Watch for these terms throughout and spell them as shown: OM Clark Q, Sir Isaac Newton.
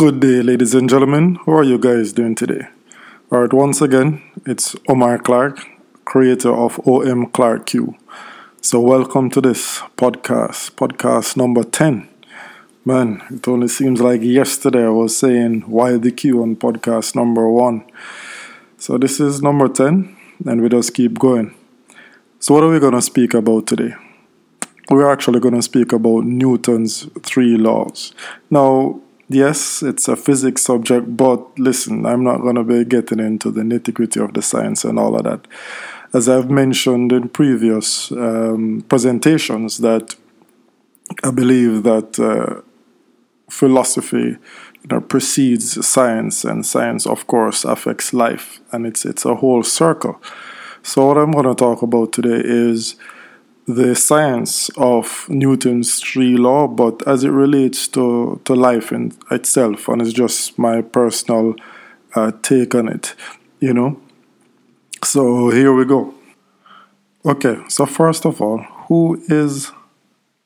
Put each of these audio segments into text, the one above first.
Good day, ladies and gentlemen. How are you guys doing today? Alright, once again, it's Omar Clark, creator of OM Clark Q. So welcome to this podcast number 10. Man, it only seems like yesterday I was saying why the Q on podcast number 1. So this is number 10 and we just keep going. So what are we going to speak about today? We're actually going to speak about Newton's three laws. Now, yes, it's a physics subject, but listen, I'm not going to be getting into the nitty-gritty of the science and all of that. As I've mentioned in previous presentations, that I believe that philosophy, precedes science, and science, of course, affects life, and it's a whole circle. So what I'm going to talk about today is the science of Newton's three law, but as it relates to life in itself, and it's just my personal take on it, So here we go. Okay, so first of all, who is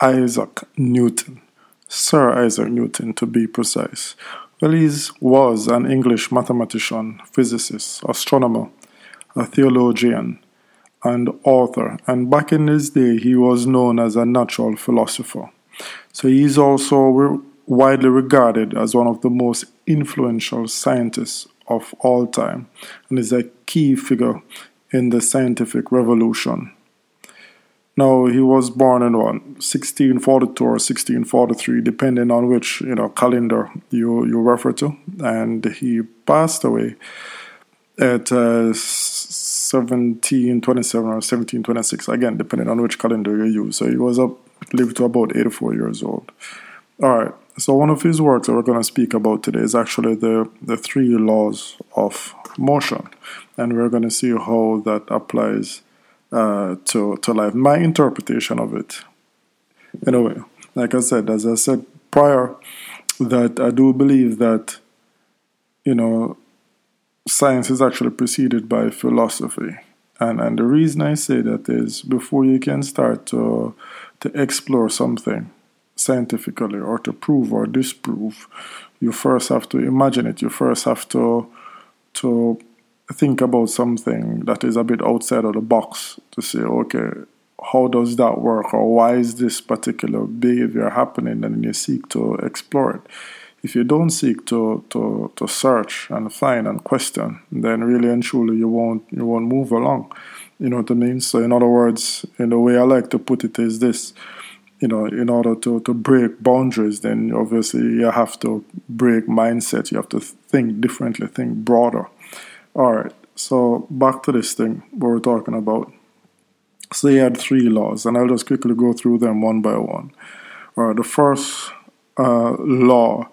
Isaac Newton? Sir Isaac Newton, to be precise. Well, he was an English mathematician, physicist, astronomer, a theologian, and author, and back in his day he was known as a natural philosopher. So he is also widely regarded as one of the most influential scientists of all time, and is a key figure in the scientific revolution. Now, he was born in 1642 or 1643, depending on which calendar you refer to, and he passed away at 1727 or 1726, again depending on which calendar you use. So he was lived to about 84 years old. Alright, so one of his works that we're going to speak about today is actually the three laws of motion, and we're going to see how that applies to life, my interpretation of it. Anyway, like I said, as I said prior, that I do believe that science is actually preceded by philosophy. And the reason I say that is, before you can start to explore something scientifically, or to prove or disprove, you first have to imagine it. You first have to think about something that is a bit outside of the box, to say, okay, how does that work, or why is this particular behavior happening? And you seek to explore it. If you don't seek to search and find and question, then really and truly you won't move along. You know what I mean? So in other words, in the way I like to put it is this, in order to break boundaries, then obviously you have to break mindset. You have to think differently, think broader. All right, so back to this thing we were talking about. So he had three laws, and I'll just quickly go through them one by one. All right, the first law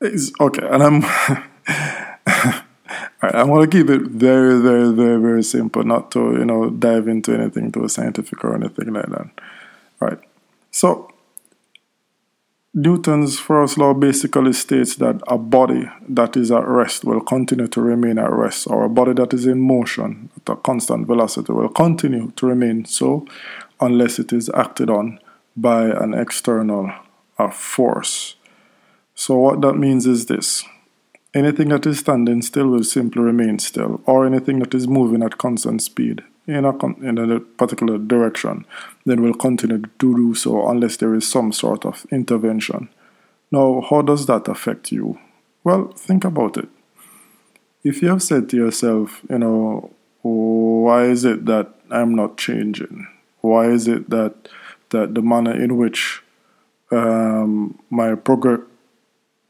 is okay, and I'm right, I want to keep it very, very, very, very simple, not to dive into anything too scientific or anything like that. All right, so Newton's first law basically states that a body that is at rest will continue to remain at rest, or a body that is in motion at a constant velocity will continue to remain so unless it is acted on by an external force. So what that means is this: anything that is standing still will simply remain still, or anything that is moving at constant speed in a particular direction then will continue to do so unless there is some sort of intervention. Now, how does that affect you? Well, think about it. If you have said to yourself, why is it that I'm not changing? Why is it that the manner in which my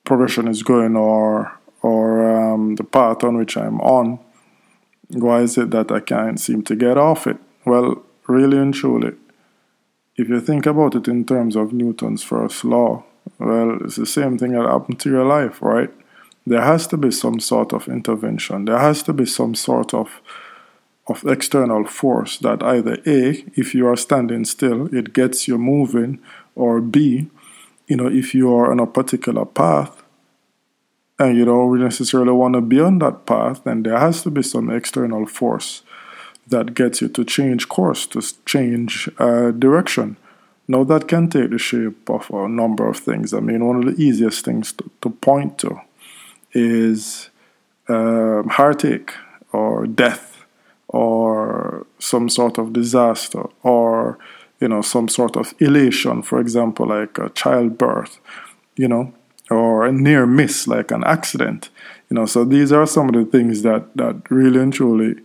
progression is going, or the path on which I'm on, why is it that I can't seem to get off it? Well, really and truly, if you think about it in terms of Newton's first law, well, it's the same thing that happened to your life, right? There has to be some sort of intervention. There has to be some sort of external force that either A, if you are standing still, it gets you moving, or B, if you are on a particular path and you don't necessarily want to be on that path, then there has to be some external force that gets you to change course, to change direction. Now that can take the shape of a number of things. I mean, one of the easiest things to point to is heartache or death or some sort of disaster or, you know, some sort of elation, for example, like a childbirth, you know, or a near miss, like an accident. You know, so these are some of the things that really and truly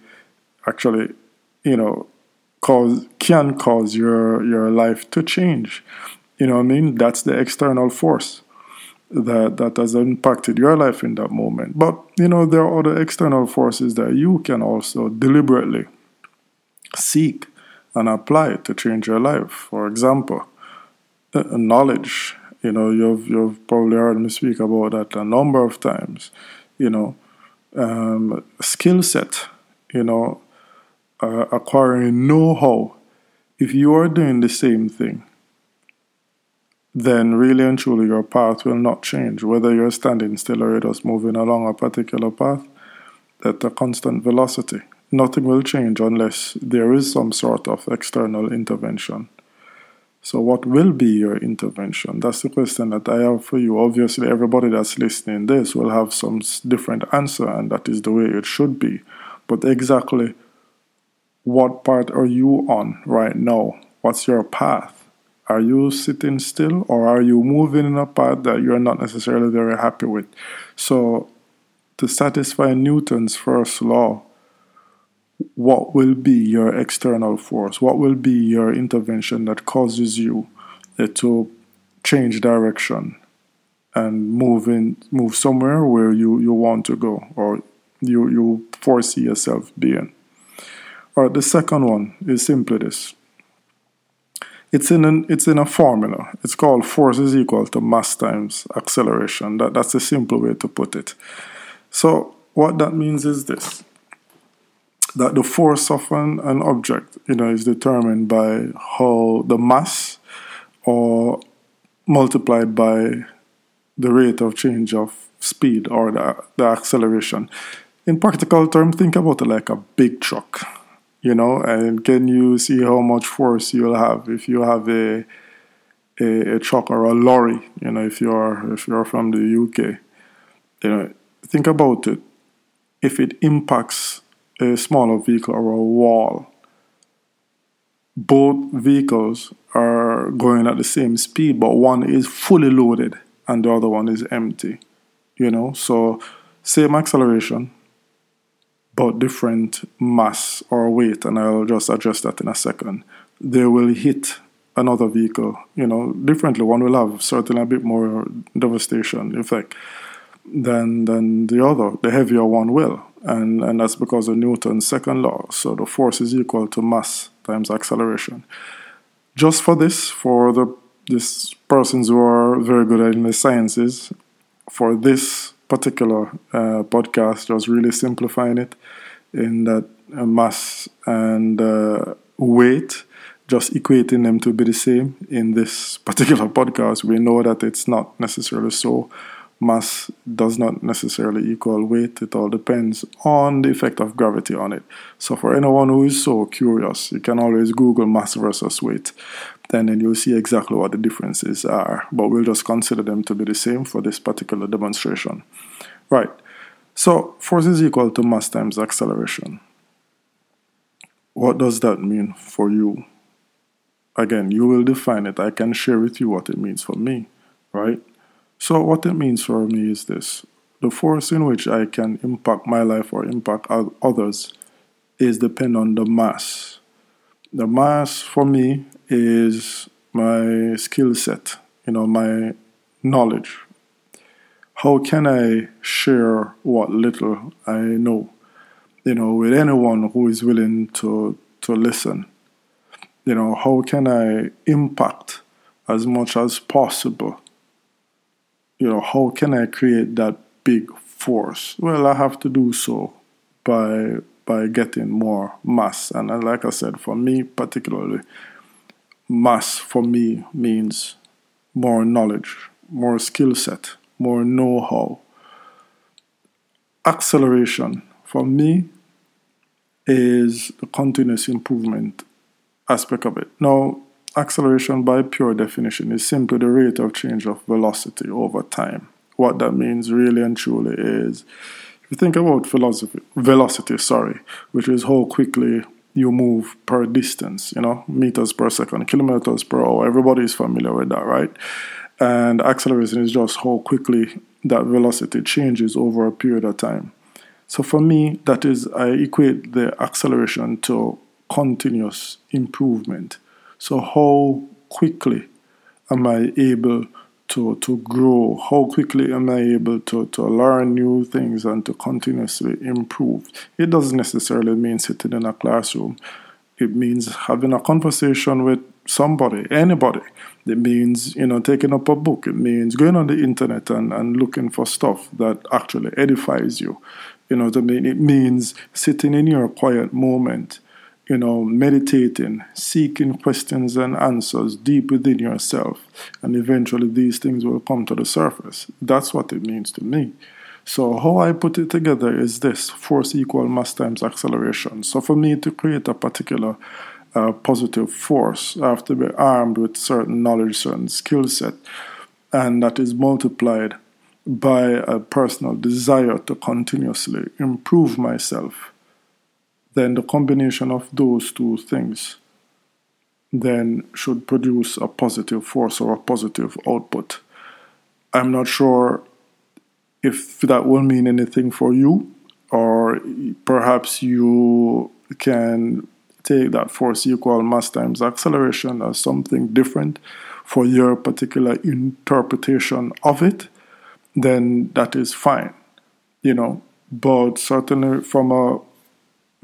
actually, you know, can cause your life to change. You know what I mean? That's the external force that has impacted your life in that moment. But, you know, there are other external forces that you can also deliberately seek and apply to change your life. For example, knowledge. You know, you've probably heard me speak about that a number of times. You know, skill set, you know, acquiring know-how. If you are doing the same thing, then really and truly your path will not change. Whether you're standing still or you're just moving along a particular path at a constant velocity, nothing will change unless there is some sort of external intervention. So what will be your intervention? That's the question that I have for you. Obviously, everybody that's listening this will have some different answer, and that is the way it should be. But exactly what part are you on right now? What's your path? Are you sitting still, or are you moving in a path that you're not necessarily very happy with? So to satisfy Newton's first law, what will be your external force? What will be your intervention that causes you to change direction and move somewhere where you want to go, or you foresee yourself being? Or the second one is simply this. It's in a formula. It's called force is equal to mass times acceleration. That's a simple way to put it. So what that means is this: that the force of an object, you know, is determined by how the mass, or multiplied by the rate of change of speed, or the acceleration. In practical terms, think about it like a big truck, you know, and can you see how much force you'll have if you have a truck or a lorry? You know, if you're from the UK, you know, think about it. If it impacts a smaller vehicle or a wall, both vehicles are going at the same speed, but one is fully loaded and the other one is empty. You know, so same acceleration, but different mass or weight, and I'll just address that in a second. They will hit another vehicle, you know, differently. One will have certainly a bit more devastation effect than the other. The heavier one will. And that's because of Newton's second law. So the force is equal to mass times acceleration. Just for this, for these persons who are very good at the sciences, for this particular podcast, just really simplifying it, in that mass and weight, just equating them to be the same in this particular podcast, we know that it's not necessarily so. Mass does not necessarily equal weight. It all depends on the effect of gravity on it. So for anyone who is so curious, you can always Google mass versus weight, and then you'll see exactly what the differences are. But we'll just consider them to be the same for this particular demonstration. Right. So force is equal to mass times acceleration. What does that mean for you? Again, you will define it. I can share with you what it means for me, right? So what it means for me is this: the force in which I can impact my life or impact others is dependent on the mass. The mass for me is my skill set, you know, my knowledge. How can I share what little I know, you know, with anyone who is willing to listen? You know, how can I impact as much as possible? You know, how can I create that big force? Well, I have to do so by getting more mass. And like I said, for me particularly, mass for me means more knowledge, more skill set, more know-how. Acceleration for me is the continuous improvement aspect of it. Now, acceleration by pure definition is simply the rate of change of velocity over time. What that means really and truly is, if you think about velocity, which is how quickly you move per distance, meters per second, kilometers per hour. Everybody is familiar with that, right? And acceleration is just how quickly that velocity changes over a period of time. So for me, that is, I equate the acceleration to continuous improvement. So how quickly am I able to grow? How quickly am I able to learn new things and to continuously improve? It doesn't necessarily mean sitting in a classroom. It means having a conversation with somebody, anybody. It means, taking up a book. It means going on the internet and looking for stuff that actually edifies you. You know what I mean? It means sitting in your quiet moment, meditating, seeking questions and answers deep within yourself. And eventually these things will come to the surface. That's what it means to me. So how I put it together is this: force equal mass times acceleration. So for me to create a particular positive force, I have to be armed with certain knowledge, certain skill set. And that is multiplied by a personal desire to continuously improve myself. Then the combination of those two things then should produce a positive force or a positive output. I'm not sure if that will mean anything for you, or perhaps you can take that force equal mass times acceleration as something different for your particular interpretation of it, then that is fine, But certainly from a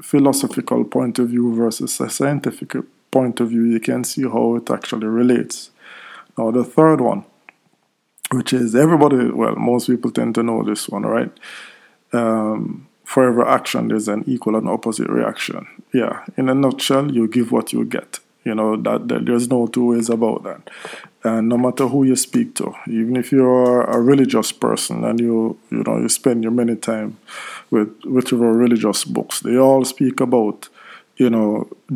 philosophical point of view versus a scientific point of view, you can see how it actually relates. Now, the third one, which is most people tend to know this one, right? For every action, there's an equal and opposite reaction. Yeah, in a nutshell, you give what you get. That there's no two ways about that. And no matter who you speak to, even if you're a religious person and you spend your many time with whichever religious books, they all speak about,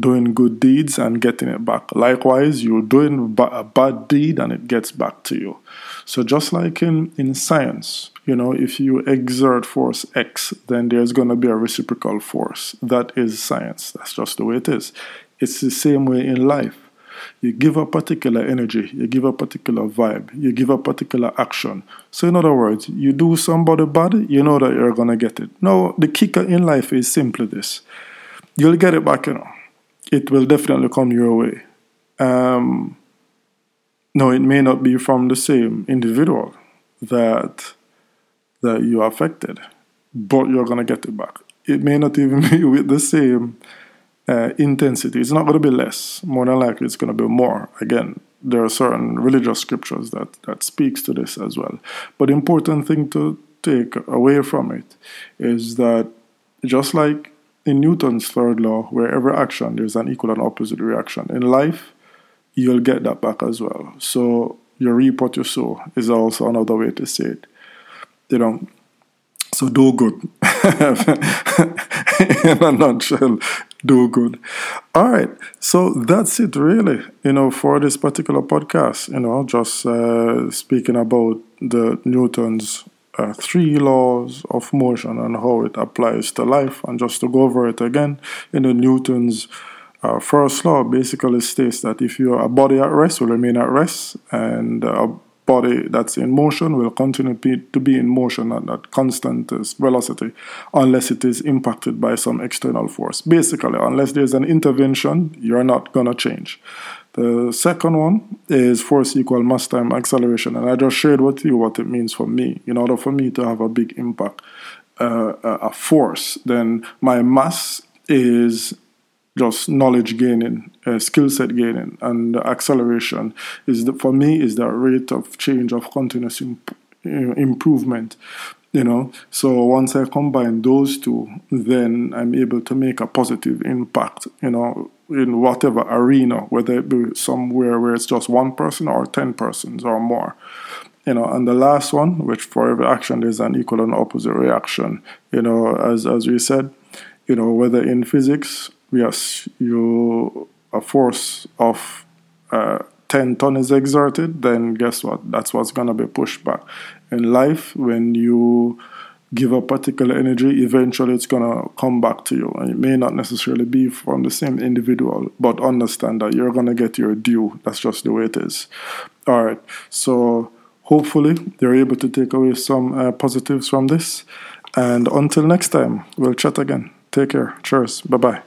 doing good deeds and getting it back. Likewise, you're doing a bad deed and it gets back to you. So just like in science, if you exert force X, then there's going to be a reciprocal force. That is science. That's just the way it is. It's the same way in life. You give a particular energy, you give a particular vibe, you give a particular action. So in other words, you do somebody bad, you know that you're going to get it. No, the kicker in life is simply this. You'll get it back, It will definitely come your way. No, it may not be from the same individual that you affected, but you're going to get it back. It may not even be with the same intensity. It's not going to be less. More than likely, it's going to be more. Again, there are certain religious scriptures that speaks to this as well. But the important thing to take away from it is that just like in Newton's third law, where every action, there's an equal and opposite reaction. In life, you'll get that back as well. So you reap what you sow is also another way to say it. So do good. In a nutshell, do good. All right. So that's it, really, for this particular podcast, just speaking about the Newton's three laws of motion and how it applies to life. And just to go over it again, Newton's first law basically states that if you're a body at rest, will remain at rest, and body that's in motion will continue to be in motion at that constant velocity unless it is impacted by some external force. Basically, unless there's an intervention, you're not going to change. The second one is force equal mass time acceleration. And I just shared with you what it means for me. In order for me to have a big impact, a force, then my mass is just knowledge gaining, skill set gaining, and acceleration is the rate of change of continuous improvement. So once I combine those two, then I'm able to make a positive impact, in whatever arena, whether it be somewhere where it's just one person or 10 persons or more. And the last one, which for every action there's an equal and opposite reaction, as we said, whether in physics, yes, a force of 10 ton is exerted, then guess what? That's what's going to be pushed back. In life, when you give a particular energy, eventually it's going to come back to you. And it may not necessarily be from the same individual, but understand that you're going to get your due. That's just the way it is. All right. So hopefully you're able to take away some positives from this. And until next time, we'll chat again. Take care. Cheers. Bye-bye.